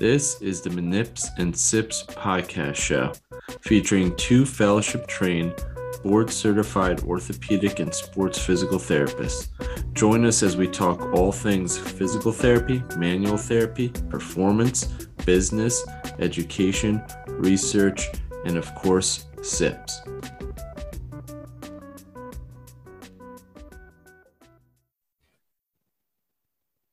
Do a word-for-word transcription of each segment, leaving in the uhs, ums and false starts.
This is the Manips and Sips podcast show, featuring two fellowship-trained, board-certified orthopedic and sports physical therapists. Join us as we talk all things physical therapy, manual therapy, performance, business, education, research, and of course, sips.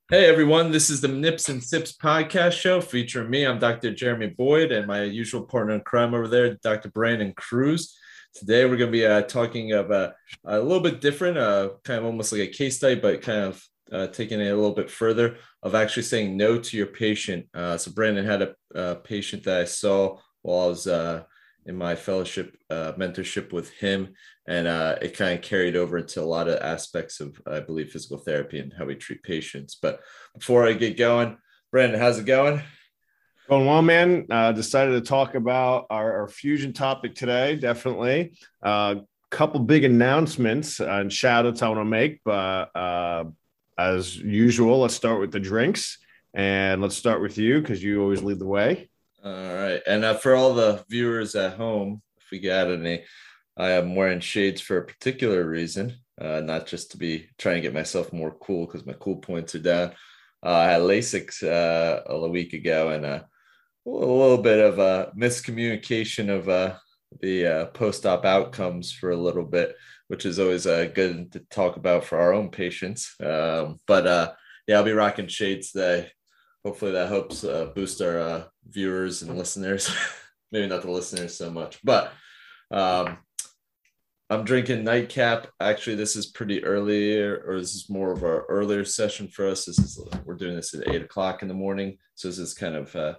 Hey everyone, this is the Nips and Sips podcast show featuring me. I'm Doctor Jeremy Boyd and my usual partner in crime over there, Doctor Brandon Cruz. Today we're going to be uh, talking of uh, a little bit different, uh, kind of almost like a case study, but kind of uh, taking it a little bit further of actually saying no to your patient. Uh, so Brandon had a, a patient that I saw while I was uh, in my fellowship uh, mentorship with him, and uh, it kind of carried over into a lot of aspects of, I believe, physical therapy and how we treat patients. But before I get going, Brandon, how's it going? Going well, man. Uh, decided to talk about our, our fusion topic today, definitely. A uh, couple big announcements and shout-outs I want to make, but uh, as usual, let's start with the drinks, and let's start with you because you always lead the way. All right. And uh, for all the viewers at home, if we got any, I am wearing shades for a particular reason, uh, not just to be trying to get myself more cool because my cool points are down. Uh, I had LASIK uh, a week ago, and uh, a little bit of a miscommunication of uh, the uh, post-op outcomes for a little bit, which is always uh, good to talk about for our own patients. Um, but uh, yeah, I'll be rocking shades today. Hopefully that helps uh, boost our uh, viewers and listeners. Maybe not the listeners so much, but um, I'm drinking Nightcap. Actually, this is pretty earlier, or this is more of our earlier session for us. This is we're doing this at eight o'clock in the morning, so this is kind of uh,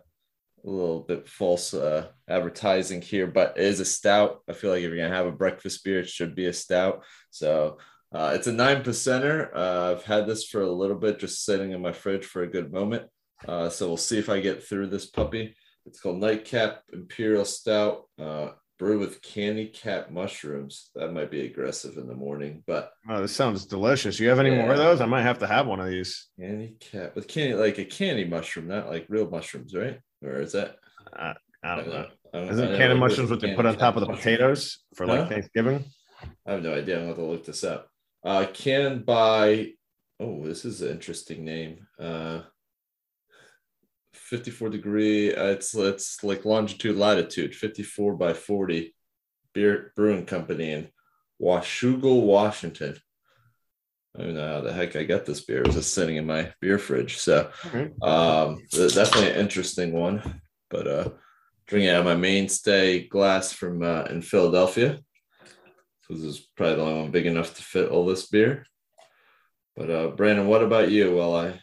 a little bit false uh, advertising here, but it is a stout. I feel like if you're gonna have a breakfast beer, it should be a stout. So. Uh, it's a nine percenter. Uh, I've had this for a little bit, just sitting in my fridge for a good moment. Uh, so we'll see if I get through this puppy. It's called Nightcap Imperial Stout, uh, brewed with candy cap mushrooms. That might be aggressive in the morning, but oh, this sounds delicious. You have any yeah. more of those? I might have to have one of these. Candy cap with candy, like a candy mushroom, not like real mushrooms, right? Or is that? Uh, I don't I know. know. I don't, Isn't I candy mushrooms what they put on top of the mushrooms. potatoes for like huh? Thanksgiving? I have no idea. I'm gonna have to look this up. Uh, can buy, oh, this is an interesting name. Uh, fifty-four degree, uh, it's, it's like longitude, latitude, fifty-four by forty beer brewing company in Washougal, Washington. I don't know how the heck I got this beer. It was just sitting in my beer fridge. So um, definitely an interesting one, but uh, drinking out of my mainstay glass from uh, in Philadelphia. This is probably the only one big enough to fit all this beer. But uh, Brandon, what about you while I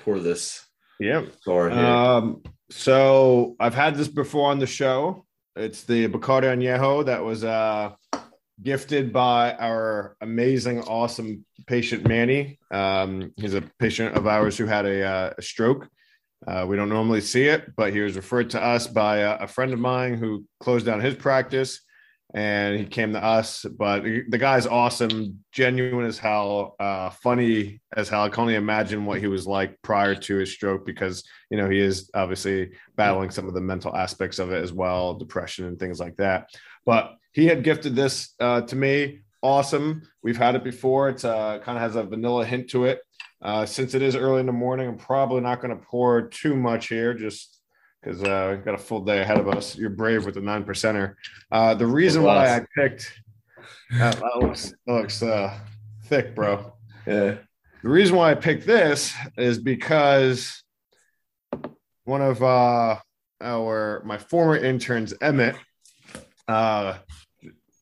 pour this? Yeah. Um, so I've had this before on the show. It's the Bacardi Añejo that was uh, gifted by our amazing, awesome patient, Manny. Um, he's a patient of ours who had a, uh, a stroke. Uh, we don't normally see it, but he was referred to us by a, a friend of mine who closed down his practice. And he came to us, but the guy's awesome, genuine as hell, uh, funny as hell. I can only imagine what he was like prior to his stroke because, you know, he is obviously battling some of the mental aspects of it as well, depression and things like that. But he had gifted this uh, to me. Awesome. We've had it before. It's uh, kind of has a vanilla hint to it. Uh, since it is early in the morning, I'm probably not going to pour too much here, just because uh, we've got a full day ahead of us. You're brave with the nine percenter. Uh, the reason why I picked that looks, looks uh, thick, bro. Yeah. The reason why I picked this is because one of uh, our my former interns, Emmett, uh,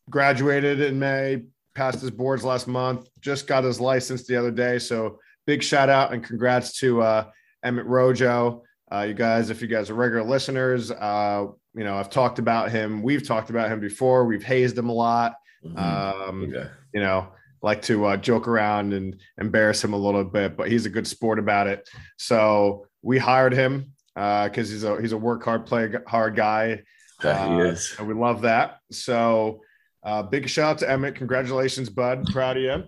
graduated in May, passed his boards last month, just got his license the other day. So big shout out and congrats to uh, Emmett Rojo. Uh, you guys, if you guys are regular listeners, uh, you know, I've talked about him. We've talked about him before. We've hazed him a lot. Mm-hmm. Um, okay. You know, like to uh, joke around and embarrass him a little bit, but he's a good sport about it. So we hired him because uh, he's a he's a work hard, play hard guy. That uh, he is. And we love that. So uh, big shout out to Emmett. Congratulations, bud. Proud of you.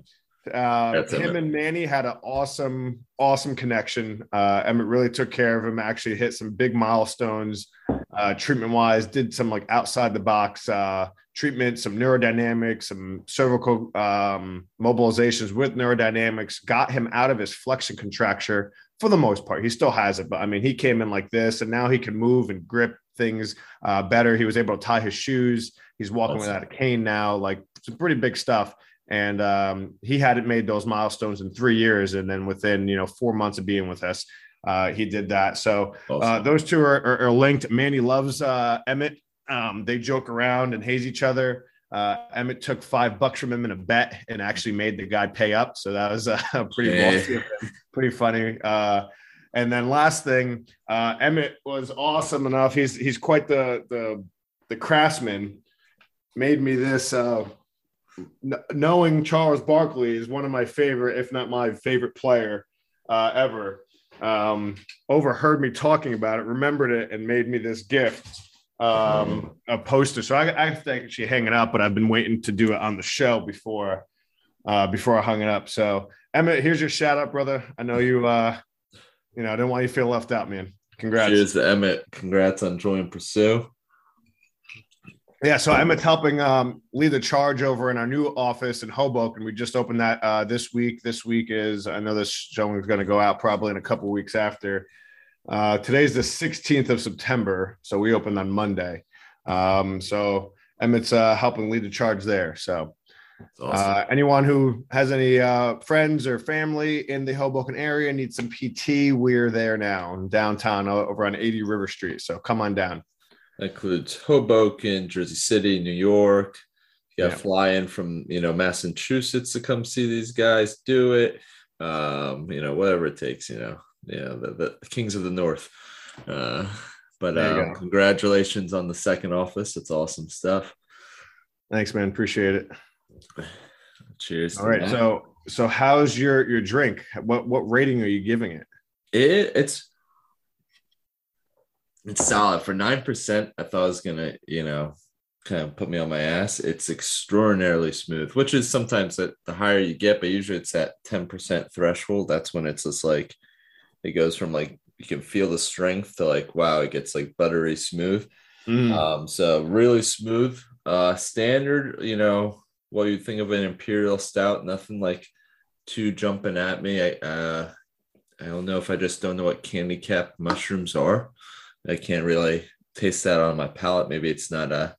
Uh, That's him Emmett. And Manny had an awesome, awesome connection. Uh, Emmett really took care of him, actually hit some big milestones uh, treatment-wise, did some like outside-the-box uh, treatment, some neurodynamics, some cervical um, mobilizations with neurodynamics, got him out of his flexion contracture for the most part. He still has it, but I mean, he came in like this, and now he can move and grip things uh, better. He was able to tie his shoes. He's walking That's without it. a cane now, like some pretty big stuff. And um, he hadn't made those milestones in three years. And then within, you know, four months of being with us, uh, he did that. So uh, those two are, are, are linked. Manny loves uh, Emmett. Um, they joke around and haze each other. Uh, Emmett took five bucks from him in a bet and actually made the guy pay up. So that was uh, pretty, yeah. pretty funny. Uh, and then last thing, uh, Emmett was awesome enough. He's, he's quite the, the, the craftsman. Made me this, uh, knowing Charles Barkley is one of my favorite, if not my favorite player uh, ever, um, overheard me talking about it, remembered it, and made me this gift, um, a poster. So I, I have to actually hang it up, but I've been waiting to do it on the show before uh, before I hung it up. So, Emmett, here's your shout out, brother. I know you, uh, you know, I don't want you to feel left out, man. Congrats. Cheers to Emmett. Congrats on Joy and Pursue. Yeah, so Emmett's helping um, lead the charge over in our new office in Hoboken. We just opened that uh, this week. This week is, I know this show is going to go out probably in a couple weeks after. Uh, today's the sixteenth of September, so we opened on Monday. Um, so Emmett's uh, helping lead the charge there. So awesome. uh, anyone who has any uh, friends or family in the Hoboken area needs some P T, we're there now in downtown over on eighty River Street. So come on down. That includes Hoboken, Jersey City, New York. You got yeah. fly in from, you know, Massachusetts to come see these guys do it. Um, you know, whatever it takes, you know. Yeah, the, the Kings of the North. Uh, but um, congratulations on the second office. It's awesome stuff. Thanks, man. Appreciate it. Cheers. All right. That. So so how's your, your drink? What what rating are you giving it? It it's It's solid for nine percent. I thought it was going to, you know, kind of put me on my ass. It's extraordinarily smooth, which is sometimes that the higher you get, but usually it's that ten percent threshold. That's when it's just like, it goes from like, you can feel the strength to like, wow, it gets like buttery smooth. Mm. Um, so really smooth, uh, standard, you know, what you think of an Imperial Stout, nothing like too jumping at me. I, uh, I don't know if I just don't know what candy cap mushrooms are. I can't really taste that on my palate. Maybe it's not uh,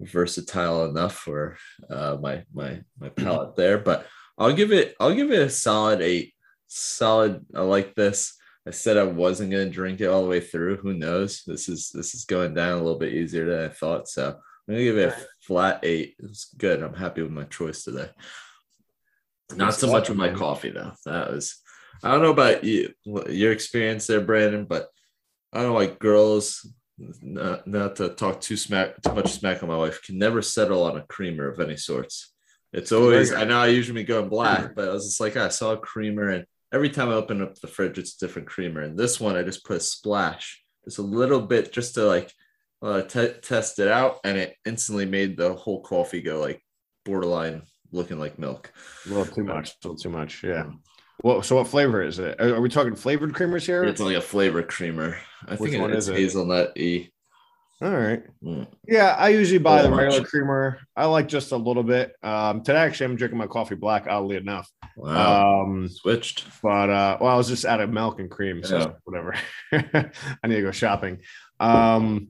versatile enough for uh, my my my palate there. But I'll give it I'll give it a solid eight. Solid. I like this. I said I wasn't going to drink it all the way through. Who knows? This is this is going down a little bit easier than I thought. So I'm going to give it a flat eight. It's good. I'm happy with my choice today. Not so much with my coffee though. That was. I don't know about you, your experience there, Brandon, but. I don't like girls, not, not to talk too smack, too much smack on my wife, can never settle on a creamer of any sorts. It's always, I know I usually go in black, but I was just like, I saw a creamer and every time I open up the fridge, it's a different creamer. And this one, I just put a splash, just a little bit just to like uh, t- test it out. And it instantly made the whole coffee go like borderline looking like milk. A little too much, a little too much. Yeah. Well, so what flavor is it? Are we talking flavored creamers here? It's only a flavored creamer. I Which think it's it? hazelnut E. All right. Mm. Yeah, I usually buy oh, the regular much. creamer. I like just a little bit. Um, today, actually, I'm drinking my coffee black, oddly enough. Wow. Um, Switched. But, uh, well, I was just out of milk and cream, so yeah. whatever. I need to go shopping. Um,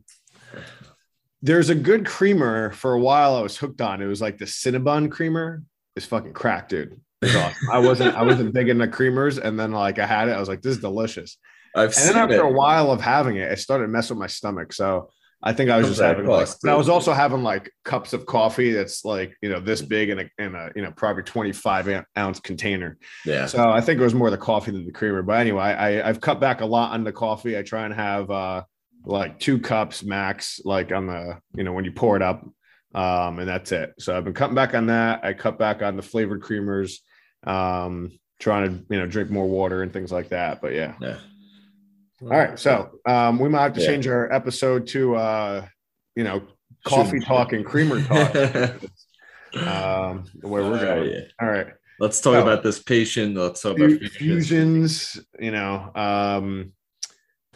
there's a good creamer for a while I was hooked on. It was like the Cinnabon creamer. It's fucking crack, dude. Awesome. I wasn't I wasn't digging the creamers, and then like I had it, I was like, this is delicious. I've and seen then after it. a while of having it, it started messing with my stomach. So I think I was just That's having like, and I was also having like cups of coffee that's like, you know, this big in a in a you know probably twenty-five ounce container. Yeah. So I think it was more the coffee than the creamer. But anyway, I I've cut back a lot on the coffee. I try and have uh like two cups max, like on the you know when you pour it up. Um, and that's it. So I've been cutting back on that. I cut back on the flavored creamers. Um, trying to you know drink more water and things like that. But yeah, yeah. Well, all right. So um, we might have to yeah. change our episode to uh, you know coffee Shouldn't talk and creamer talk. um, the way we're going. Uh, yeah. All right. let's talk oh, about this patient. Let's talk about fusions, you know, um,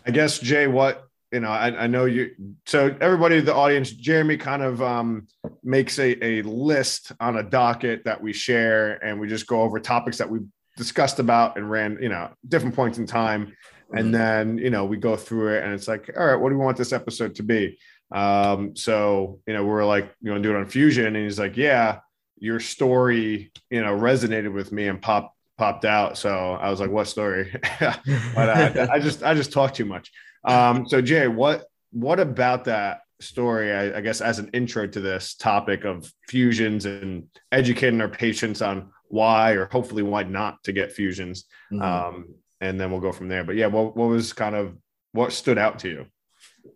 I guess, Jay, what, you know, I, I know you, so everybody in the audience, Jeremy kind of um, makes a, a list on a docket that we share, and we just go over topics that we discussed about and ran, you know, different points in time. Mm-hmm. And then, you know, we go through it and it's like, all right, what do we want this episode to be? Um, so, you know, we're like, you want to do it on fusion? And he's like, yeah, your story, you know, resonated with me and popped, popped out. So I was like, what story? but I, I just, I just talk too much. Um, so Jay, what, what about that story, I, I guess, as an intro to this topic of fusions and educating our patients on why, or hopefully why not to get fusions. Mm-hmm. Um, and then we'll go from there, but yeah, what, what was kind of, what stood out to you?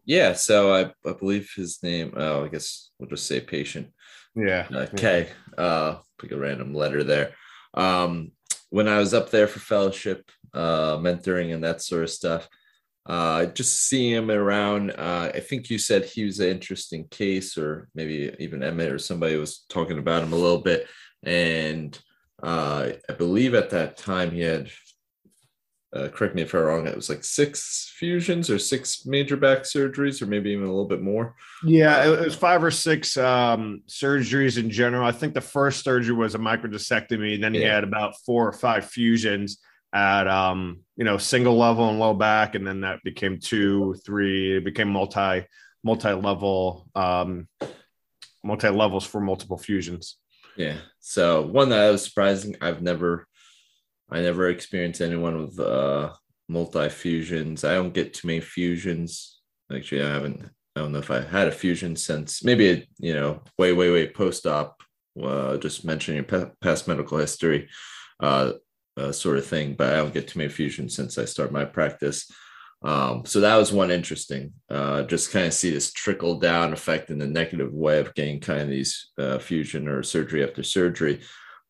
Yeah. So I, I believe his name, oh, I guess we'll just say patient. Yeah. Uh, K, yeah. uh, pick a random letter there. Um, when I was up there for fellowship, uh, mentoring and that sort of stuff, uh, just seeing him around, uh, I think you said he was an interesting case, or maybe even Emmett or somebody was talking about him a little bit. And uh, I believe at that time he had, uh, correct me if I'm wrong, it was like six fusions or six major back surgeries, or maybe even a little bit more. Yeah, it was five or six um, surgeries in general. I think the first surgery was a microdiscectomy, and then he yeah. had about four or five fusions at, um, you know, single level and low back. And then that became two, three, it became multi, multi-level, um, multi-levels for multiple fusions. Yeah. So one that was surprising, I've never, I never experienced anyone with uh, multi-fusions. I don't get too many fusions. Actually, I haven't, I don't know if I had a fusion since maybe, a, you know, way, way, way post-op, uh, just mentioning your past medical history uh, uh, sort of thing, but I don't get too many fusions since I started my practice. Um, so that was one interesting, uh, just kind of see this trickle down effect in the negative way of getting kind of these uh, fusion or surgery after surgery.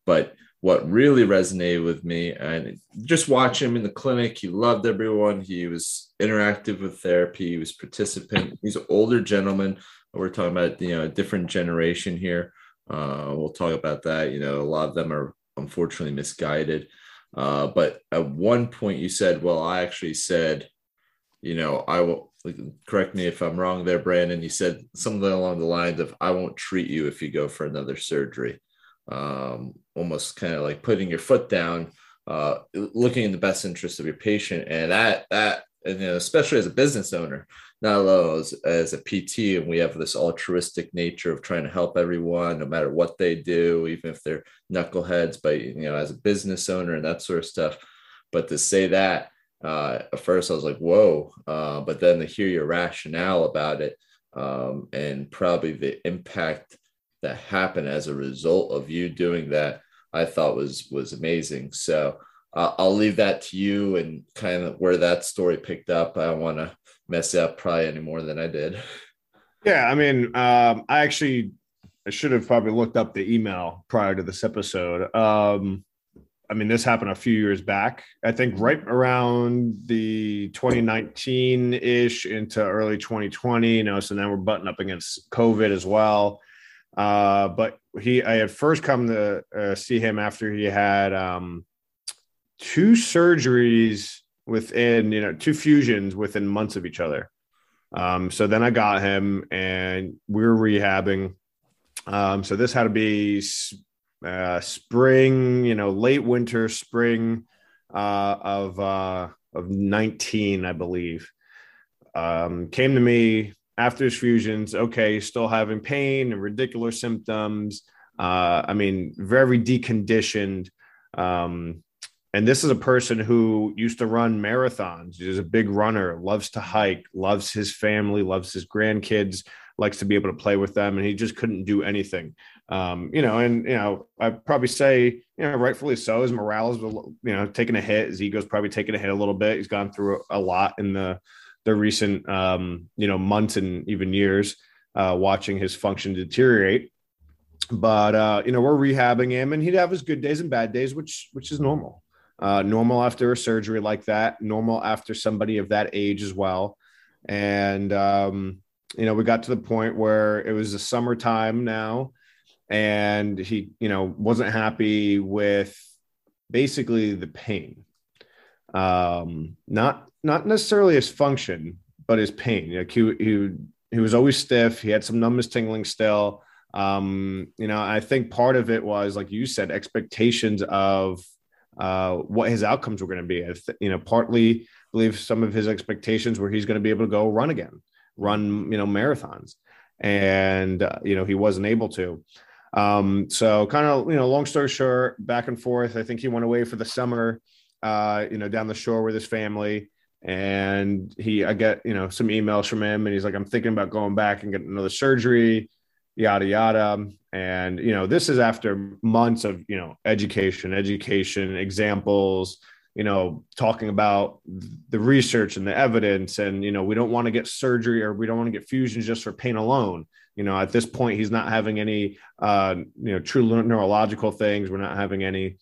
But what really resonated with me, and just watch him in the clinic, he loved everyone. He was interactive with therapy. He was participant. He's an older gentleman. We're talking about, you know, a different generation here. Uh, we'll talk about that. You know, a lot of them are unfortunately misguided. Uh, but at one point you said, well, I actually said, you know, I will, correct me if I'm wrong there, Brandon, you said something along the lines of, I won't treat you if you go for another surgery. Um, almost kind of like putting your foot down, uh, looking in the best interest of your patient. And that, that, and you know, especially as a business owner, not alone as, as a P T, and we have this altruistic nature of trying to help everyone, no matter what they do, even if they're knuckleheads, but, you know, as a business owner and that sort of stuff. But to say that, uh, at first I was like, whoa, uh, but then to hear your rationale about it, um, and probably the impact that happened as a result of you doing that, I thought was, was amazing. So uh, I'll leave that to you and kind of where that story picked up. I don't want to mess up probably any more than I did. Yeah. I mean, um, I actually, I should have probably looked up the email prior to this episode. Um, I mean, this happened a few years back, I think right around the twenty nineteen ish into early twenty twenty, you know, so now we're buttoned up against COVID as well. Uh, but he, I had first come to uh, see him after he had, um, two surgeries within, you know, two fusions within months of each other. Um, so then I got him and we were rehabbing. Um, so this had to be, uh, spring, you know, late winter, spring, uh, of, uh, of nineteen, I believe, um, came to me after his fusions. Okay, still having pain and ridiculous symptoms. Uh, I mean, very deconditioned. Um, and this is a person who used to run marathons. He's a big runner, loves to hike, loves his family, loves his grandkids, likes to be able to play with them. And he just couldn't do anything. Um, you know, and, you know, I'd probably say, you know, rightfully so, his morale is, you know, taking a hit. His ego's probably taking a hit a little bit. He's gone through a lot in the, the recent, um, you know, months and even years, uh, watching his function deteriorate. But, uh, you know, we're rehabbing him and he'd have his good days and bad days, which, which is normal, uh, normal after a surgery like that, normal after somebody of that age as well. And, um, you know, we got to the point where it was the summertime now and he, you know, wasn't happy with basically the pain. Um, not not necessarily his function, but his pain. Like he, he, he was always stiff. He had some numbness tingling still. Um, you know, I think part of it was, like you said, expectations of uh, what his outcomes were going to be. I th- you know, partly I believe some of his expectations were he's going to be able to go run again, run, you know, marathons. And, uh, you know, he wasn't able to. Um, so kind of, you know, long story short, back and forth. I think he went away for the summer, uh, you know, down the shore with his family. And he, I get, you know, some emails from him and he's like, I'm thinking about going back and getting another surgery, yada, yada. And, you know, this is after months of, you know, education, education, examples, you know, talking about the research and the evidence. And, you know, we don't want to get surgery or we don't want to get fusions just for pain alone. You know, at this point, he's not having any, uh, you know, true neurological things. We're not having any,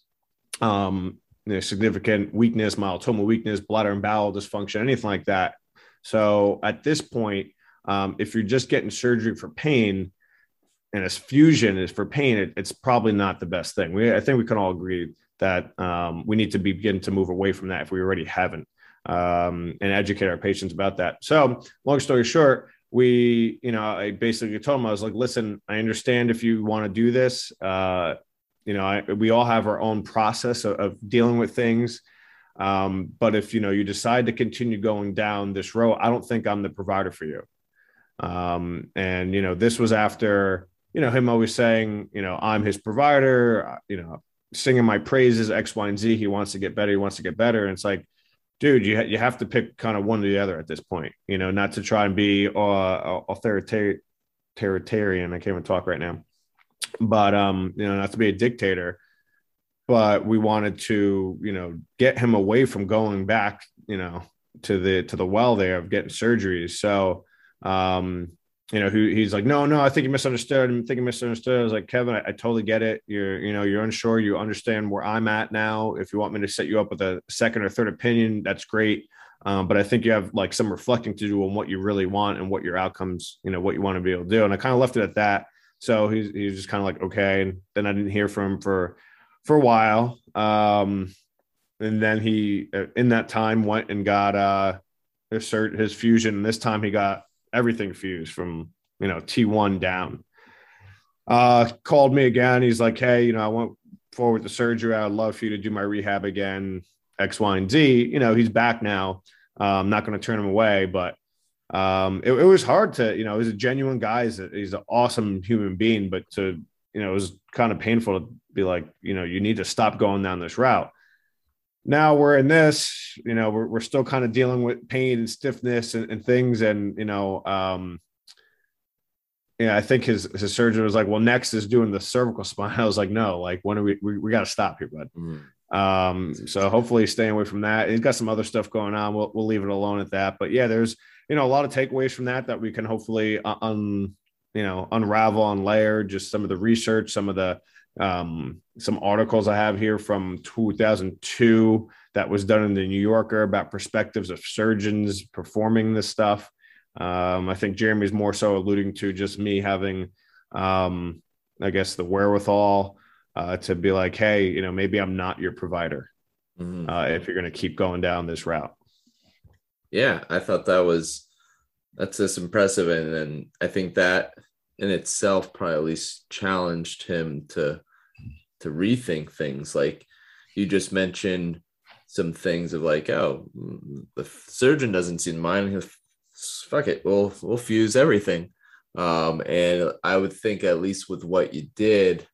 um, you know, significant weakness, myotomal weakness, bladder and bowel dysfunction, anything like that. So at this point, um, if you're just getting surgery for pain and a fusion is for pain, it, it's probably not the best thing. We, I think we can all agree that um, we need to begin to move away from that if we already haven't, um, and educate our patients about that. So long story short, we, you know, I basically told him, I was like, listen, I understand if you want to do this, uh, you know, I, we all have our own process of, of dealing with things. Um, but if, you know, you decide to continue going down this road, I don't think I'm the provider for you. Um, and, you know, this was after, you know, him always saying, you know, I'm his provider, you know, singing my praises, X, Y, and Z. He wants to get better. He wants to get better. And it's like, dude, you ha- you have to pick kind of one or the other at this point, you know, not to try and be uh, authoritarian. I can't even talk right now, but, um, you know, not to be a dictator, but we wanted to, you know, get him away from going back, you know, to the, to the well there of getting surgeries. So, um, you know, he, he's like, no, no, I think you misunderstood. I think you misunderstood. I was like, Kevin, I, I totally get it. You're, you know, you're unsure. You understand where I'm at now. If you want me to set you up with a second or third opinion, that's great. Um, but I think you have like some reflecting to do on what you really want and what your outcomes, you know, what you want to be able to do. And I kind of left it at that. So he's, he's just kind of like, okay. And then I didn't hear from him for, for a while. Um, and then he, in that time, went and got uh, his, his fusion. And this time he got everything fused from, you know, T one down. Uh, called me again. He's like, hey, you know, I went forward to surgery. I'd love for you to do my rehab again, X, Y, and Z. You know, he's back now. Uh, I'm not going to turn him away, but um, it, it was hard to, you know, he's a genuine guy. He's, a, he's an awesome human being, but to, you know, it was kind of painful to be like, you know, you need to stop going down this route. Now we're in this, you know, we're, we're still kind of dealing with pain and stiffness and, and things. And, you know, um, yeah, I think his, his surgeon was like, well, next is doing the cervical spine. I was like, no, like, when are we, we, we got to stop here, bud. Mm-hmm. Um, so hopefully staying away from that. He's got some other stuff going on. We'll, we'll leave it alone at that, but yeah, there's, you know, a lot of takeaways from that, that we can hopefully, un, you know, unravel and layer just some of the research, some of the, Um, some articles I have here from two thousand two that was done in the New Yorker about perspectives of surgeons performing this stuff. Um, I think Jeremy's more so alluding to just me having, um, I guess, the wherewithal uh, to be like, hey, you know, maybe I'm not your provider mm-hmm. uh, if you're going to keep going down this route. Yeah, I thought that was, that's just impressive. And, and I think that in itself probably at least challenged him to to rethink things. Like you just mentioned some things of like, oh, the surgeon doesn't seem to mind. Fuck it. We'll, we'll fuse everything. Um, and I would think at least with what you did,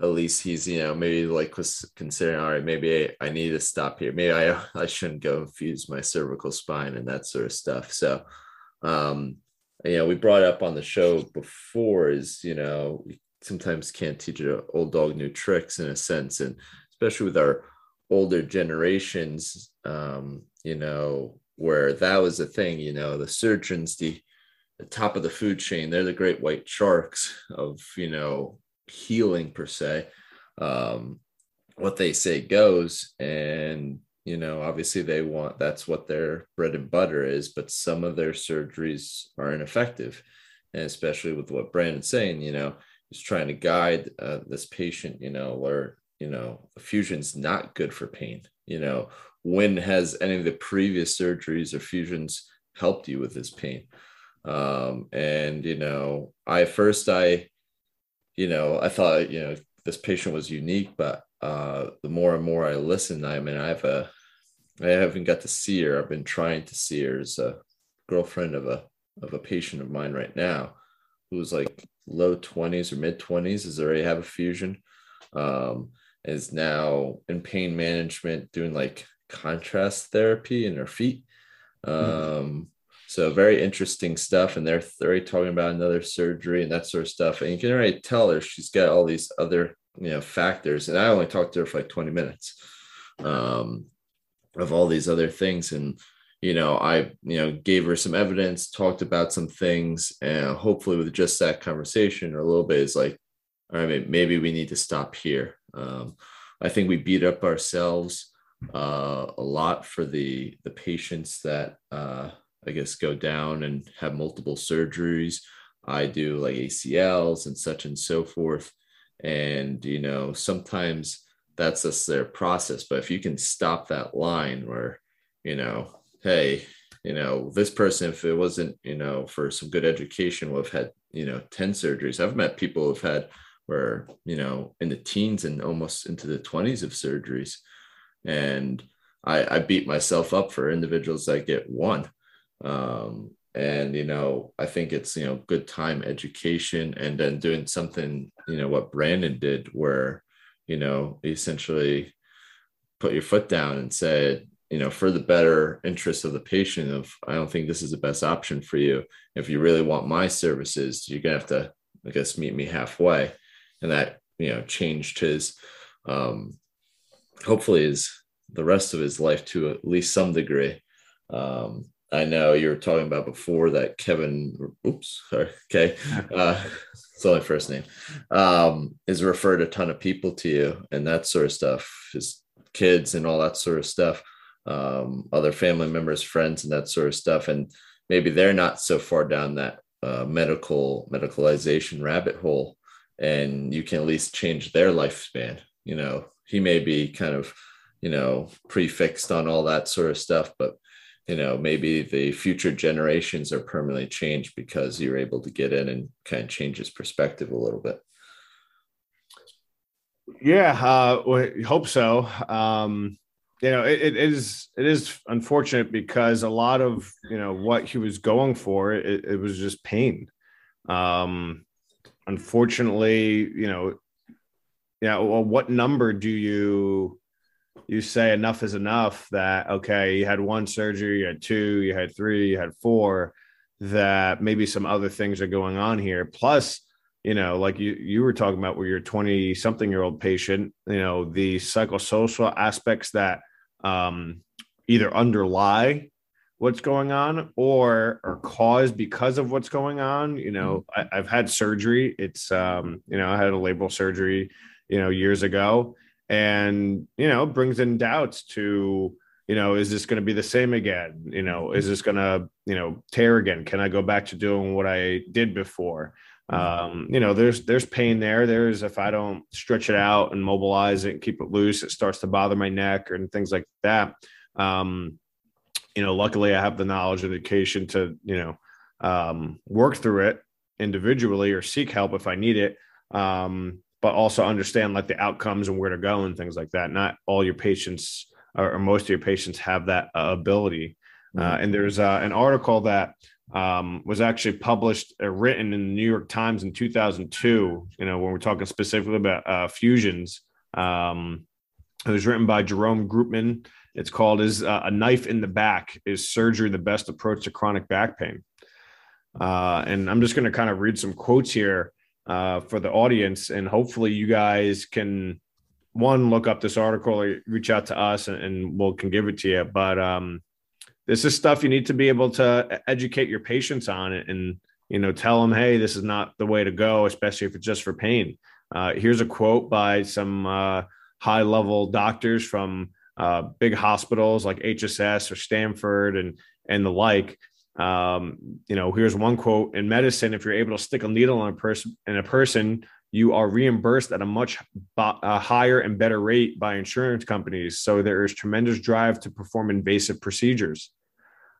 at least he's, you know, maybe like considering, all right, maybe I, I need to stop here. Maybe I, I shouldn't go and fuse my cervical spine and that sort of stuff. So, um, you know, we brought up on the show before is, you know, we sometimes can't teach an old dog new tricks in a sense. And especially with our older generations, um, you know, where that was the thing, you know, the surgeons, the, the top of the food chain, they're the great white sharks of, you know, healing per se. Um, what they say goes. And, you know, obviously they want, that's what their bread and butter is, but some of their surgeries are ineffective. And especially with what Brandon's saying, you know, he's trying to guide uh, this patient, you know, or, you know, fusion's not good for pain. You know, when has any of the previous surgeries or fusions helped you with this pain? Um, and, you know, I first, I, you know, I thought, you know, this patient was unique, but uh, the more and more I listen, I mean, I have a, I haven't got to see her. I've been trying to see her as a girlfriend of a, of a patient of mine right now, who's like low twenties or mid twenties, is already have a fusion, um, is now in pain management, doing like contrast therapy in her feet. Um, mm-hmm. So very interesting stuff. And they're already talking about another surgery and that sort of stuff. And you can already tell her she's got all these other, you know, factors. And I only talked to her for like twenty minutes um, of all these other things. And, you know, I, you know, gave her some evidence, talked about some things, and hopefully with just that conversation or a little bit is like, all right, maybe we need to stop here. Um, I think we beat up ourselves uh, a lot for the, the patients that, uh, I guess, go down and have multiple surgeries. I do like A C Ls and such and so forth. And, you know, sometimes that's just their process. But if you can stop that line where, you know, hey, you know, this person, if it wasn't, you know, for some good education, would have had, you know, ten surgeries. I've met people who've had were, you know, in the teens and almost into the twenties of surgeries. And I, I beat myself up for individuals that get one. Um, and, you know, I think it's, you know, good time education, and then doing something, you know, what Brandon did, where, you know, essentially put your foot down and said, you know, for the better interest of the patient, of, I don't think this is the best option for you. If you really want my services, you're going to have to, I guess, meet me halfway. And that, you know, changed his, um, hopefully his, the rest of his life to at least some degree. Um, I know you were talking about before that Kevin, oops, sorry, okay, uh, it's only first name, um, is referred a ton of people to you and that sort of stuff, his kids and all that sort of stuff, um, other family members, friends, and that sort of stuff. And maybe they're not so far down that uh, medical medicalization rabbit hole, and you can at least change their lifespan. You know, he may be kind of, you know, prefixed on all that sort of stuff, but you know, maybe the future generations are permanently changed because you're able to get in and kind of change his perspective a little bit. Yeah, uh, we hope so. Um, you know, it, it is it is unfortunate because a lot of, you know, what he was going for, it, it was just pain. Um, unfortunately, you know, yeah. Well, what number do you? You say enough is enough that, okay, you had one surgery, you had two, you had three, you had four, that maybe some other things are going on here. Plus, you know, like you, you were talking about with your twenty something year old patient, you know, the psychosocial aspects that um, either underlie what's going on or are caused because of what's going on. You know, I, I've had surgery. It's, um, you know, I had a labral surgery, you know, years ago. And, you know, brings in doubts to, you know, is this going to be the same again? You know, is this going to, you know, tear again? Can I go back to doing what I did before? Um, you know, there's, there's pain there. There's, if I don't stretch it out and mobilize it and keep it loose, it starts to bother my neck and things like that. Um, you know, luckily I have the knowledge and education to, you know, um, work through it individually or seek help if I need it. Um, but also understand like the outcomes and where to go and things like that. Not all your patients or most of your patients have that uh, ability. Mm-hmm. Uh, and there's uh, an article that um, was actually published or written in the New York Times in two thousand two, you know, when we're talking specifically about uh, fusions. Um, it was written by Jerome Groupman. It's called Is uh, a Knife in the Back? Is Surgery the Best Approach to Chronic Back Pain? Uh, and I'm just going to kind of read some quotes here uh, for the audience. And hopefully you guys can, one, look up this article or reach out to us and, and we'll can give it to you. But, um, this is stuff you need to be able to educate your patients on it and, you know, tell them, hey, this is not the way to go, especially if it's just for pain. Uh, here's a quote by some, uh, high level doctors from, uh, big hospitals like H S S or Stanford and, and the like. Um, you know, here's one quote: in medicine, if you're able to stick a needle in a person in a person, you are reimbursed at a much bo- uh, higher and better rate by insurance companies. So there is tremendous drive to perform invasive procedures.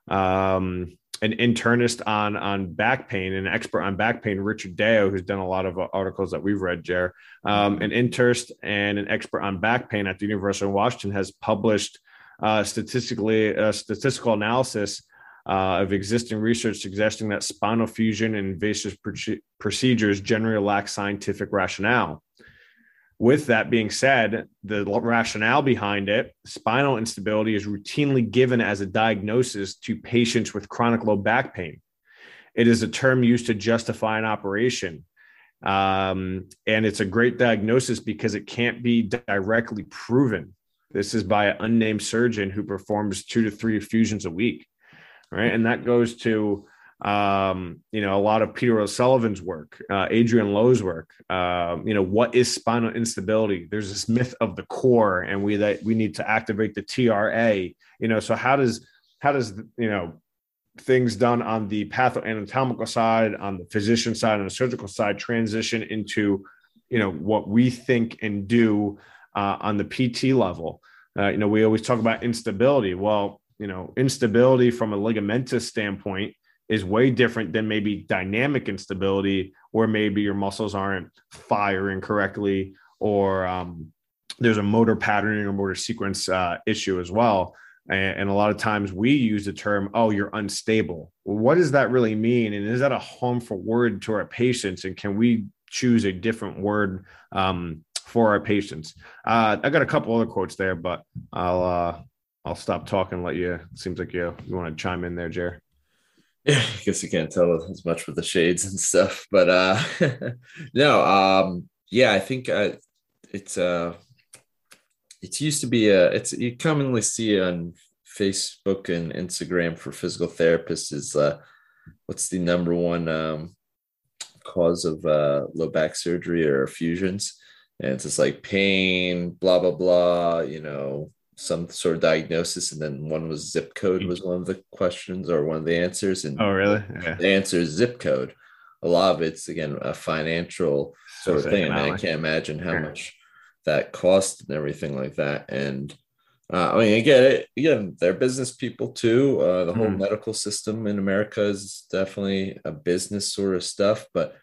Um, an internist on, on back pain, an expert on back pain, Richard Deo, who's done a lot of articles that we've read, Jer, um, an internist and an expert on back pain at the University of Washington has published uh, statistically uh, statistical analysis Uh, of existing research suggesting that spinal fusion and invasive pr- procedures generally lack scientific rationale. With that being said, the rationale behind it, spinal instability is routinely given as a diagnosis to patients with chronic low back pain. It is a term used to justify an operation. Um, and it's a great diagnosis because it can't be directly proven. This is by an unnamed surgeon who performs two to three fusions a week. Right. And that goes to, um, you know, a lot of Peter O'Sullivan's work, uh, Adrian Lowe's work. Uh, you know, what is spinal instability? There's this myth of the core and we that we need to activate the T R A. You know, so how does how does, you know, things done on the pathoanatomical side, on the physician side, on the surgical side transition into, you know, what we think and do uh, on the P T level? Uh, you know, we always talk about instability. Well, you know, instability from a ligamentous standpoint is way different than maybe dynamic instability, where maybe your muscles aren't firing correctly, or um, there's a motor patterning or motor sequence uh, issue as well. And, and a lot of times we use the term, oh, you're unstable. Well, what does that really mean? And is that a harmful word to our patients? And can we choose a different word um, for our patients? Uh, I got a couple other quotes there, but I'll, uh, I'll stop talking and let you, it seems like you, you want to chime in there, Jer. Yeah, I guess you can't tell as much with the shades and stuff, but uh, no, um, yeah, I think uh, it's, uh, it's used to be, a, it's, you commonly see on Facebook and Instagram for physical therapists is uh, what's the number one um, cause of uh, low back surgery or fusions. And it's just like pain, blah, blah, blah, you know, some sort of diagnosis, and then one was zip code was one of the questions or one of the answers. And oh, really? Yeah. The answer is zip code. A lot of it's again a financial sort so of thing. And I can't imagine how yeah. much that cost and everything like that. And uh, I mean, I get it. Again, they're business people too. Uh, the whole mm. medical system in America is definitely a business sort of stuff. But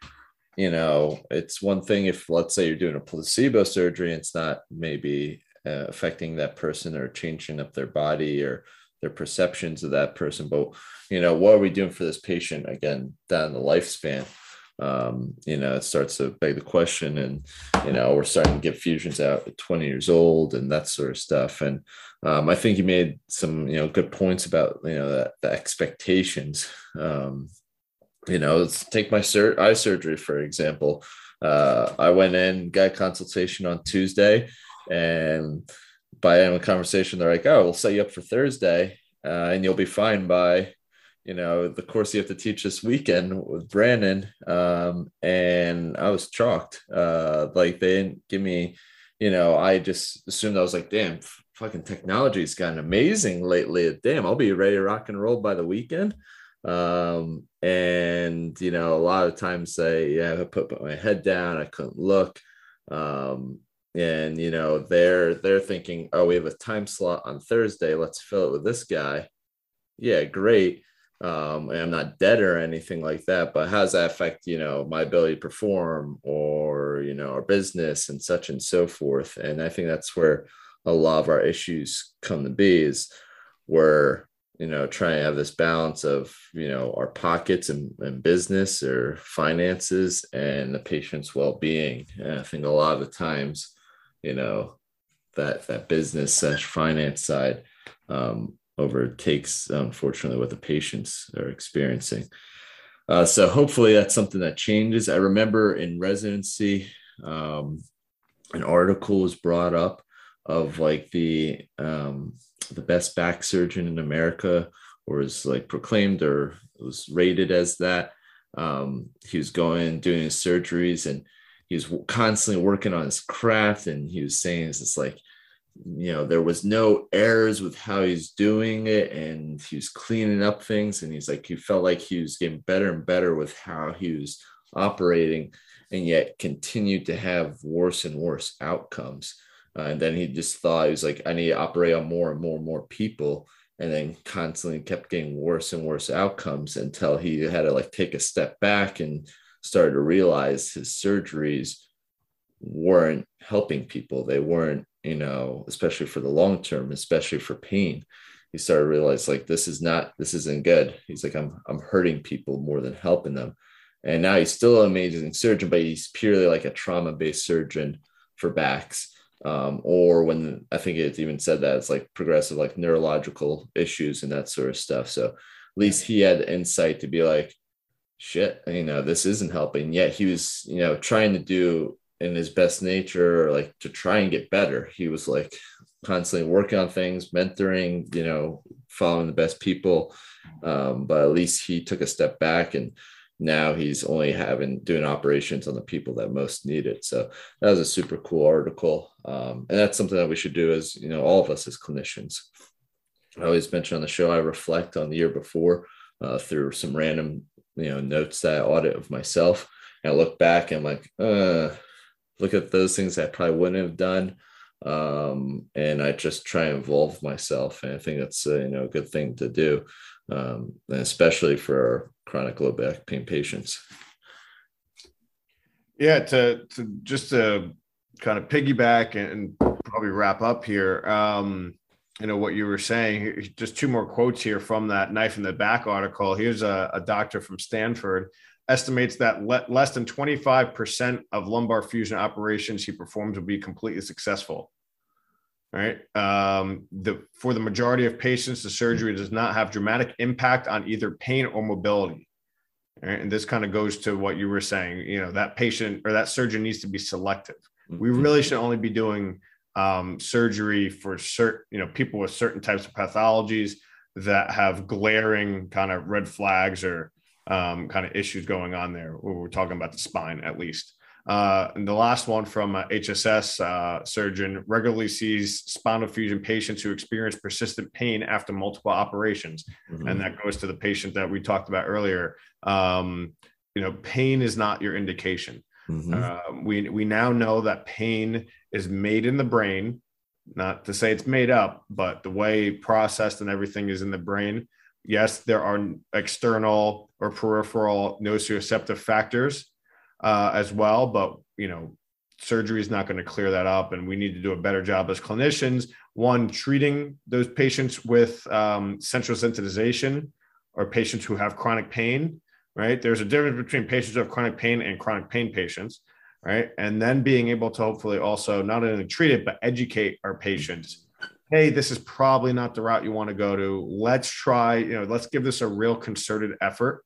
you know, it's one thing if let's say you're doing a placebo surgery, and it's not maybe Uh, affecting that person or changing up their body or their perceptions of that person. But, you know, what are we doing for this patient again, down the lifespan? Um, you know, it starts to beg the question. And, you know, we're starting to get fusions out at twenty years old and that sort of stuff. And um, I think you made some, you know, good points about, you know, the, the expectations. Um, you know, let's take my sur- eye surgery, for example. Uh, I went in, got a consultation on Tuesday. And by the end of the conversation, they're like, oh, we'll set you up for Thursday uh, and you'll be fine by, you know, the course you have to teach this weekend with Brandon. Um, and I was shocked. Uh, like they didn't give me, you know, I just assumed. I was like, damn, fucking technology's gotten amazing lately. Damn, I'll be ready to rock and roll by the weekend. Um, and, you know, a lot of times they, yeah, I put my head down. I couldn't look. Um, And, you know, they're they're thinking, oh, we have a time slot on Thursday. Let's fill it with this guy. Yeah, great. Um, and I'm not dead or anything like that. But how does that affect, you know, my ability to perform or, you know, our business and such and so forth? And I think that's where a lot of our issues come to be is we're, you know, trying to have this balance of, you know, our pockets and, and business or finances and the patient's well-being. And I think a lot of the times, you know, that that business slash finance side um, overtakes, unfortunately, what the patients are experiencing. Uh, so hopefully that's something that changes. I remember in residency, um, an article was brought up of like the um, the best back surgeon in America, or was like proclaimed or was rated as that. Um, he was going and doing his surgeries and he was constantly working on his craft, and he was saying it's like, you know, there was no errors with how he's doing it, and he was cleaning up things, and he's like, he felt like he was getting better and better with how he was operating, and yet continued to have worse and worse outcomes. Uh, and then he just thought, he was like, I need to operate on more and more and more people, and then constantly kept getting worse and worse outcomes until he had to like take a step back and started to realize his surgeries weren't helping people. They weren't, you know, especially for the long term, especially for pain. He started to realize like, this is not, this isn't good. He's like, I'm, I'm hurting people more than helping them. And now he's still an amazing surgeon, but he's purely like a trauma-based surgeon for backs. Um, or when I think it's even said that it's like progressive, like neurological issues and that sort of stuff. So at least he had the insight to be like, shit, you know, this isn't helping. Yet he was, you know, trying to do in his best nature, or like to try and get better. He was like constantly working on things, mentoring, you know, following the best people. Um, but at least he took a step back, and now he's only having doing operations on the people that most need it. So that was a super cool article. Um, and that's something that we should do as, you know, all of us as clinicians. I always mention on the show, I reflect on the year before uh, through some random, you know, notes that I audit of myself. And I look back and I'm like, uh, look at those things I probably wouldn't have done. Um, and I just try and involve myself. And I think that's a, you know, a good thing to do. Um, and especially for chronic low back pain patients. Yeah, to, to just to kind of piggyback and probably wrap up here, um, you know, what you were saying, just two more quotes here from that Knife in the Back article. Here's a, a doctor from Stanford, estimates that le- less than twenty-five percent of lumbar fusion operations he performs will be completely successful. Right. Um, the, for the majority of patients, the surgery does not have dramatic impact on either pain or mobility. Right? And this kind of goes to what you were saying, you know, that patient or that surgeon needs to be selective. We really should only be doing um, surgery for certain, you know, people with certain types of pathologies that have glaring kind of red flags or um, kind of issues going on there. We're talking about the spine, at least. Uh, and the last one from uh, H S S uh, surgeon regularly sees spinal fusion patients who experience persistent pain after multiple operations. Mm-hmm. And that goes to the patient that we talked about earlier. Um, you know, pain is not your indication. Mm-hmm. Uh, we, we now know that pain is made in the brain, not to say it's made up, but the way processed and everything is in the brain. Yes, there are external or peripheral nociceptive factors Uh, as well, but you know, surgery is not going to clear that up, and we need to do a better job as clinicians. One, treating those patients with um, central sensitization, or patients who have chronic pain. Right, there's a difference between patients who have chronic pain and chronic pain patients. Right, and then being able to hopefully also not only treat it but educate our patients. Hey, this is probably not the route you want to go to. Let's try. You know, let's give this a real concerted effort.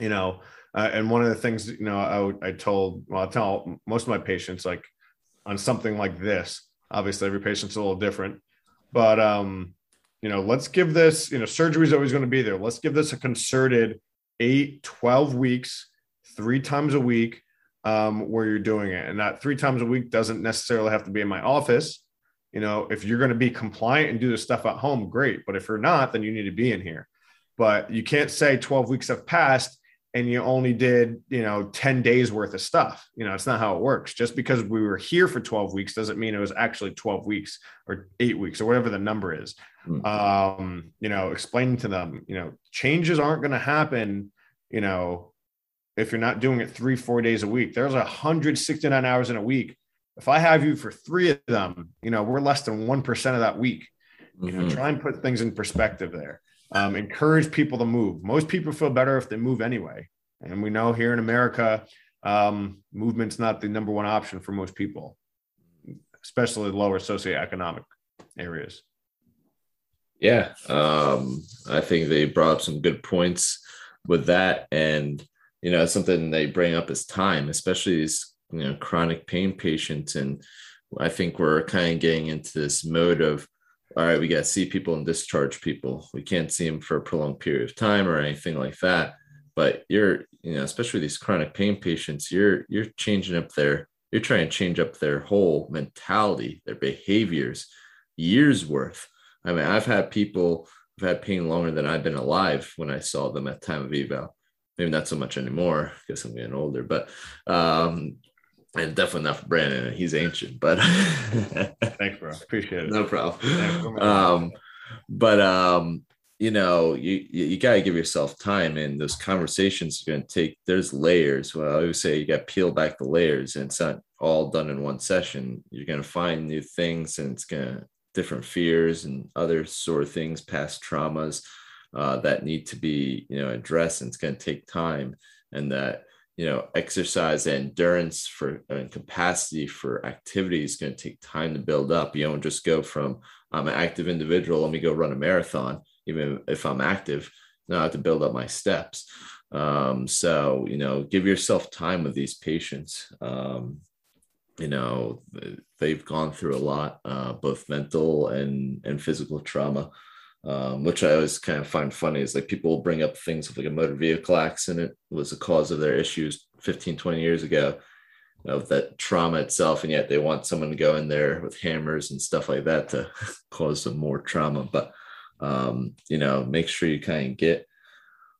You know. Uh, and one of the things, you know, I, would, I told, well, I tell most of my patients, like on something like this, obviously every patient's a little different, but, um, you know, let's give this, you know, surgery is always going to be there. Let's give this a concerted eight, twelve weeks, three times a week um, where you're doing it. And that three times a week doesn't necessarily have to be in my office. You know, if you're going to be compliant and do this stuff at home, great. But if you're not, then you need to be in here. But you can't say twelve weeks have passed and you only did, you know, ten days worth of stuff. You know, it's not how it works. Just because we were here for twelve weeks doesn't mean it was actually twelve weeks or eight weeks or whatever the number is. Mm-hmm. Um, you know, explaining to them, you know, changes aren't going to happen, you know, if you're not doing it three, four days a week. There's one hundred sixty-nine hours in a week. If I have you for three of them, you know, we're less than one percent of that week. Mm-hmm. You know, try and put things in perspective there. Um, encourage people to move. Most people feel better if they move anyway. And we know here in America, um, movement's not the number one option for most people, especially lower socioeconomic areas. Yeah. Um, I think they brought up some good points with that. And, you know, something they bring up is time, especially these, you know, chronic pain patients. And I think we're kind of getting into this mode of, all right, we got to see people and discharge people. We can't see them for a prolonged period of time or anything like that. But you're, you know, especially these chronic pain patients, you're, you're changing up their, you're trying to change up their whole mentality, their behaviors, years worth. I mean, I've had people who've had pain longer than I've been alive when I saw them at time of eval. maybe not so much anymore because I'm getting older, but um, and definitely not for Brandon. He's ancient, but thanks, bro. Appreciate it. No problem. Um, but um, you know, you you gotta give yourself time, and those conversations are gonna take. There's layers. Well, I always say you gotta peel back the layers, and it's not all done in one session. You're gonna find new things, and it's gonna different fears and other sort of things, past traumas. Uh, that need to be, you know, addressed, and it's going to take time. And that, you know, exercise and endurance for and capacity for activity is going to take time to build up. You don't just go from I'm an active individual, let me go run a marathon, even if I'm active. Now I have to build up my steps. Um, so, you know, give yourself time with these patients. Um, you know, they've gone through a lot, uh, both mental and and physical trauma. Um, which I always kind of find funny is like people will bring up things of like a motor vehicle accident was the cause of their issues fifteen, twenty years ago, you know, that trauma itself. And yet they want someone to go in there with hammers and stuff like that to cause some more trauma. But, um, you know, make sure you kind of get,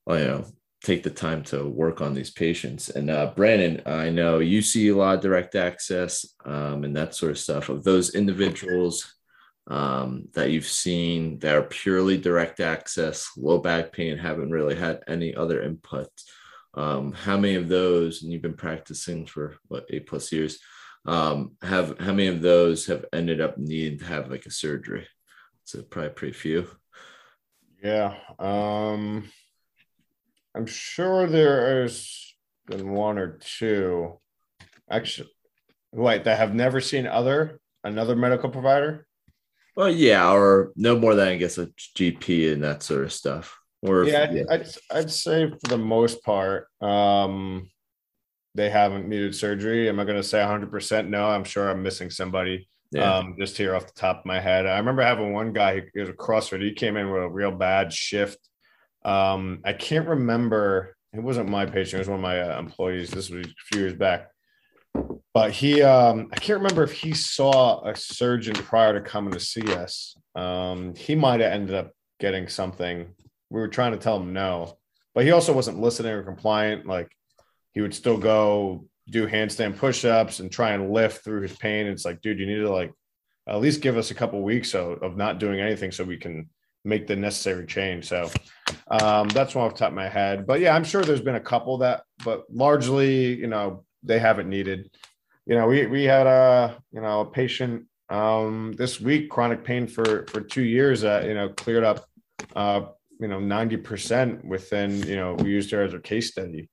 well, you know, take the time to work on these patients. And uh, Brandon, I know you see a lot of direct access um, and that sort of stuff of those individuals um that you've seen that are purely direct access, low back pain, haven't really had any other input. Um how many of those, and you've been practicing for what, eight plus years, um have how many of those have ended up needing to have like a surgery? So probably pretty few. Yeah. um I'm sure there's been one or two actually wait that have never seen other another medical provider. Well, yeah, or no more than I guess a G P and that sort of stuff. Or yeah, if, yeah. I'd, I'd say for the most part, um, they haven't needed surgery. Am I going to say one hundred percent? No, I'm sure I'm missing somebody. Yeah. Um, just here off the top of my head, I remember having one guy who was a CrossFit. He came in with a real bad shift. Um, I can't remember. It wasn't my patient. It was one of my uh, employees. This was a few years back. But he, um, I can't remember if he saw a surgeon prior to coming to see us. Um, he might have ended up getting something. We were trying to tell him no, but he also wasn't listening or compliant. Like he would still go do handstand push-ups and try and lift through his pain. It's like, dude, you need to like at least give us a couple of weeks of, of not doing anything so we can make the necessary change. So um, that's one off the top of my head. But yeah, I'm sure there's been a couple that, but largely, you know, they haven't needed. You know, we we had a you know a patient um, this week, chronic pain for for two years that you know cleared up uh, you know ninety percent within you know we used her as a case study,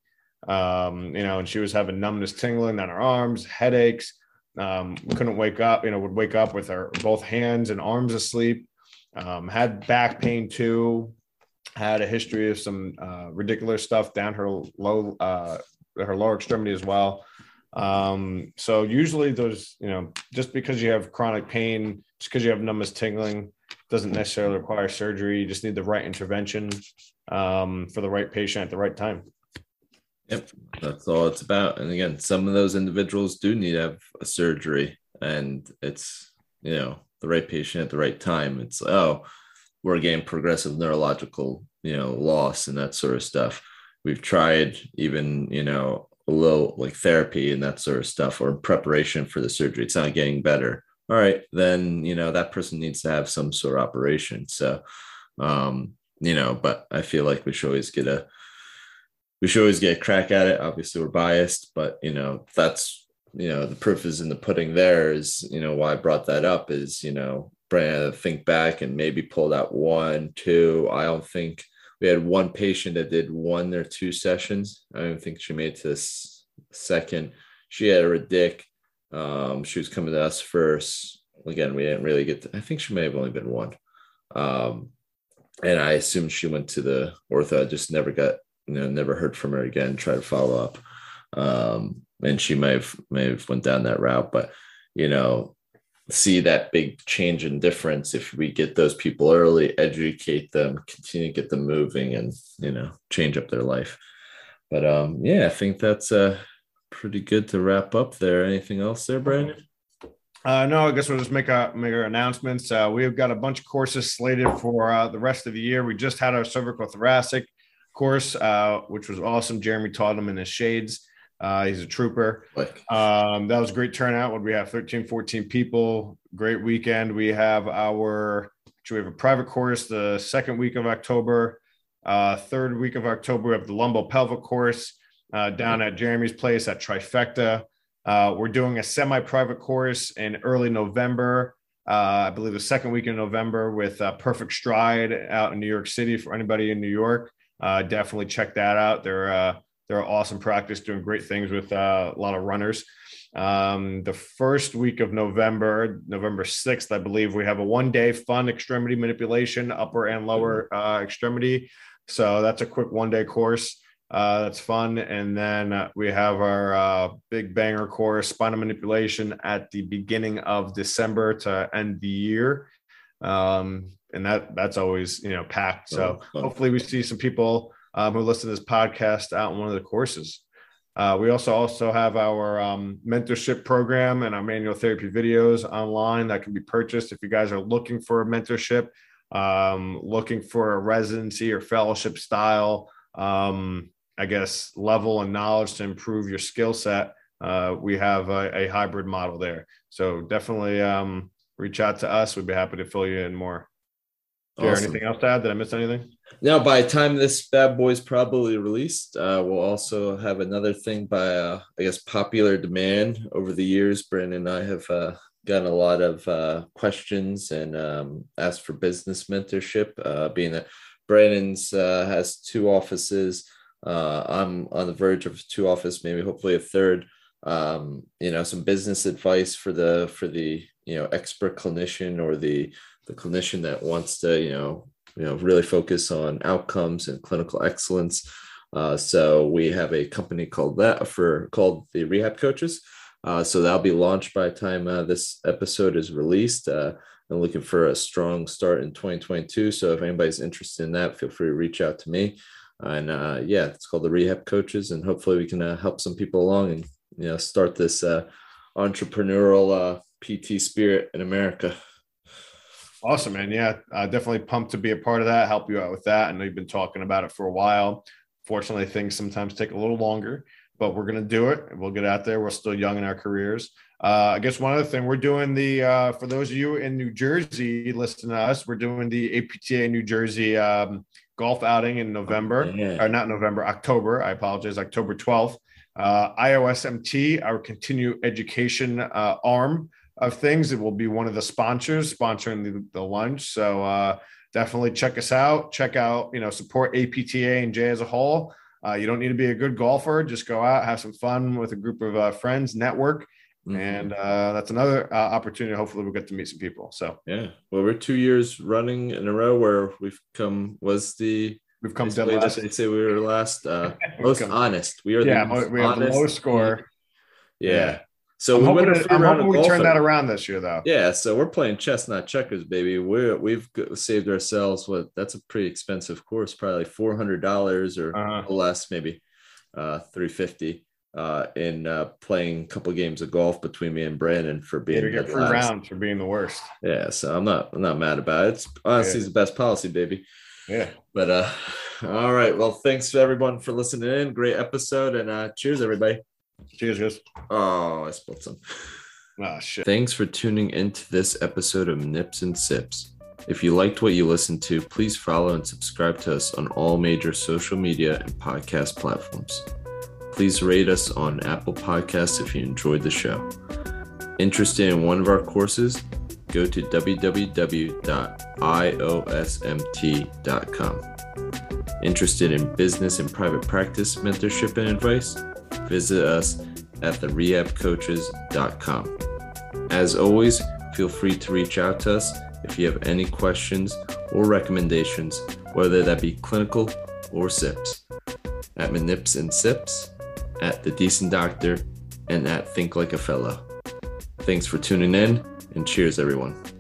um, you know, and she was having numbness, tingling on her arms, headaches, um, couldn't wake up, you know, would wake up with her both hands and arms asleep, um, had back pain too, had a history of some uh, ridiculous stuff down her low uh, her lower extremity as well. Um, so usually those, you know, just because you have chronic pain, just because you have numbness, tingling, doesn't necessarily require surgery. You just need the right intervention, um, for the right patient at the right time. Yep. That's all it's about. And again, some of those individuals do need to have a surgery, and it's, you know, the right patient at the right time. It's, oh, we're getting progressive neurological, you know, loss and that sort of stuff. We've tried even, you know, a little like therapy and that sort of stuff, or preparation for the surgery. It's not getting better. All right. Then, you know, that person needs to have some sort of operation. So, um, you know, but I feel like we should always get a, we should always get a crack at it. Obviously we're biased, but you know, that's, you know, the proof is in the pudding. There is, you know, why I brought that up is, you know, Brandon, think back and maybe pull that one, two. I don't think we had one patient that did one or two sessions. I don't think she made it to this second. She had a radic. Um, she was coming to us first. Again, we didn't really get to, I think she may have only been one. Um, and I assume she went to the ortho. I just never got, you know, never heard from her again, try to follow up. Um, and she may have, may have went down that route, but, you know, see that big change and difference if we get those people early, educate them, continue to get them moving, and you know change up their life. But um yeah, I think that's uh pretty good to wrap up there. Anything else there, Brandon? Uh no, I guess we'll just make a make our announcements. Uh we've got a bunch of courses slated for uh the rest of the year. We just had our cervical thoracic. course, uh, which was awesome. Jeremy taught him in his shades. Uh, he's a trooper. Um, that was a great turnout. When we have thirteen, fourteen people, great weekend. We have our, we have a private course the second week of October, uh, third week of October, we have the lumbo-pelvic course uh, down at Jeremy's place at Trifecta. Uh, we're doing a semi-private course in early November. Uh, I believe the second week in November with uh, Perfect Stride out in New York City. For anybody in New York, uh, definitely check that out. They're uh, they're awesome practice, doing great things with uh, a lot of runners. Um, the first week of November, November sixth, I believe we have a one-day fun extremity manipulation, upper and lower uh, extremity. So that's a quick one-day course. Uh, that's fun. And then uh, we have our uh, big banger course, spinal manipulation, at the beginning of December to end the year. Um, and that that's always, you know, packed. So hopefully we see some people um, who listen to this podcast out in one of the courses. Uh, we also also have our um, mentorship program and our manual therapy videos online that can be purchased. If you guys are looking for a mentorship, um, looking for a residency or fellowship style, um, I guess, level and knowledge to improve your skill set, uh, we have a, a hybrid model there. So definitely um, reach out to us. We'd be happy to fill you in more. Is there awesome. Anything else to add? Did I miss anything? Now, by the time this bad boy's probably released, uh, we'll also have another thing by, uh, I guess, popular demand over the years. Brandon and I have uh, gotten a lot of uh, questions and um, asked for business mentorship, uh, being that Brandon's uh, has two offices. Uh, I'm on the verge of two office, maybe hopefully a third. Um, you know, some business advice for the for the, you know, expert clinician or the the clinician that wants to, you know, you know, really focus on outcomes and clinical excellence. Uh, so we have a company called that for called the Rehab Coaches. Uh, so that'll be launched by the time uh, this episode is released. Uh, I'm looking for a strong start in twenty twenty-two. So if anybody's interested in that, feel free to reach out to me. And uh, yeah, it's called the Rehab Coaches, and hopefully we can uh, help some people along and, you know, start this uh, entrepreneurial uh, P T spirit in America. Awesome, man. Yeah, uh, definitely pumped to be a part of that, help you out with that. I know you've been talking about it for a while. Fortunately, things sometimes take a little longer, but we're going to do it. We'll get out there. We're still young in our careers. Uh, I guess one other thing, we're doing the, uh, for those of you in New Jersey listening to us, we're doing the A P T A New Jersey um, golf outing in November, oh, yeah. or not November, October. I apologize, October twelfth. Uh, I O S M T, our continuing education uh, arm of things. It will be one of the sponsors sponsoring the, the lunch. So uh, definitely check us out, check out, you know, support A P T A and J as a whole. Uh, you don't need to be a good golfer. Just go out, have some fun with a group of uh, friends, network. Mm-hmm. And uh, that's another uh, opportunity. Hopefully we'll get to meet some people. So, yeah, well, we're two years running in a row where we've come was the, we've come dead last. They say we were last, uh, most come, honest. We are yeah, the, we have the low score. Yeah. yeah. So I'm we, hoping, I'm hoping we turn that around this year, though. Yeah, so we're playing chess, not checkers, baby. We're, we've saved ourselves what that's a pretty expensive course, probably four hundred dollars or uh-huh. less, maybe uh, three fifty. Uh, in uh, playing a couple games of golf between me and Brandon for being yeah, the round for being the worst. Yeah, so I'm not I'm not mad about it. It's honestly yeah. it's the best policy, baby. Yeah. But uh, all right. Well, thanks to everyone for listening in. Great episode, and uh, cheers, everybody. Cheers, guys. Oh, I spilled some. Oh, shit. Thanks for tuning into this episode of Nips and Sips. If you liked what you listened to, please follow and subscribe to us on all major social media and podcast platforms. Please rate us on Apple Podcasts if you enjoyed the show. Interested in one of our courses? Go to w w w dot i o s m t dot com. Interested in business and private practice mentorship and advice? Visit us at the rehab coaches dot com. As always, feel free to reach out to us if you have any questions or recommendations, whether that be clinical or S I Ps, at Manips and Sips, at The Decent Doctor, and at Think Like a Fellow. Thanks for tuning in, and cheers, everyone.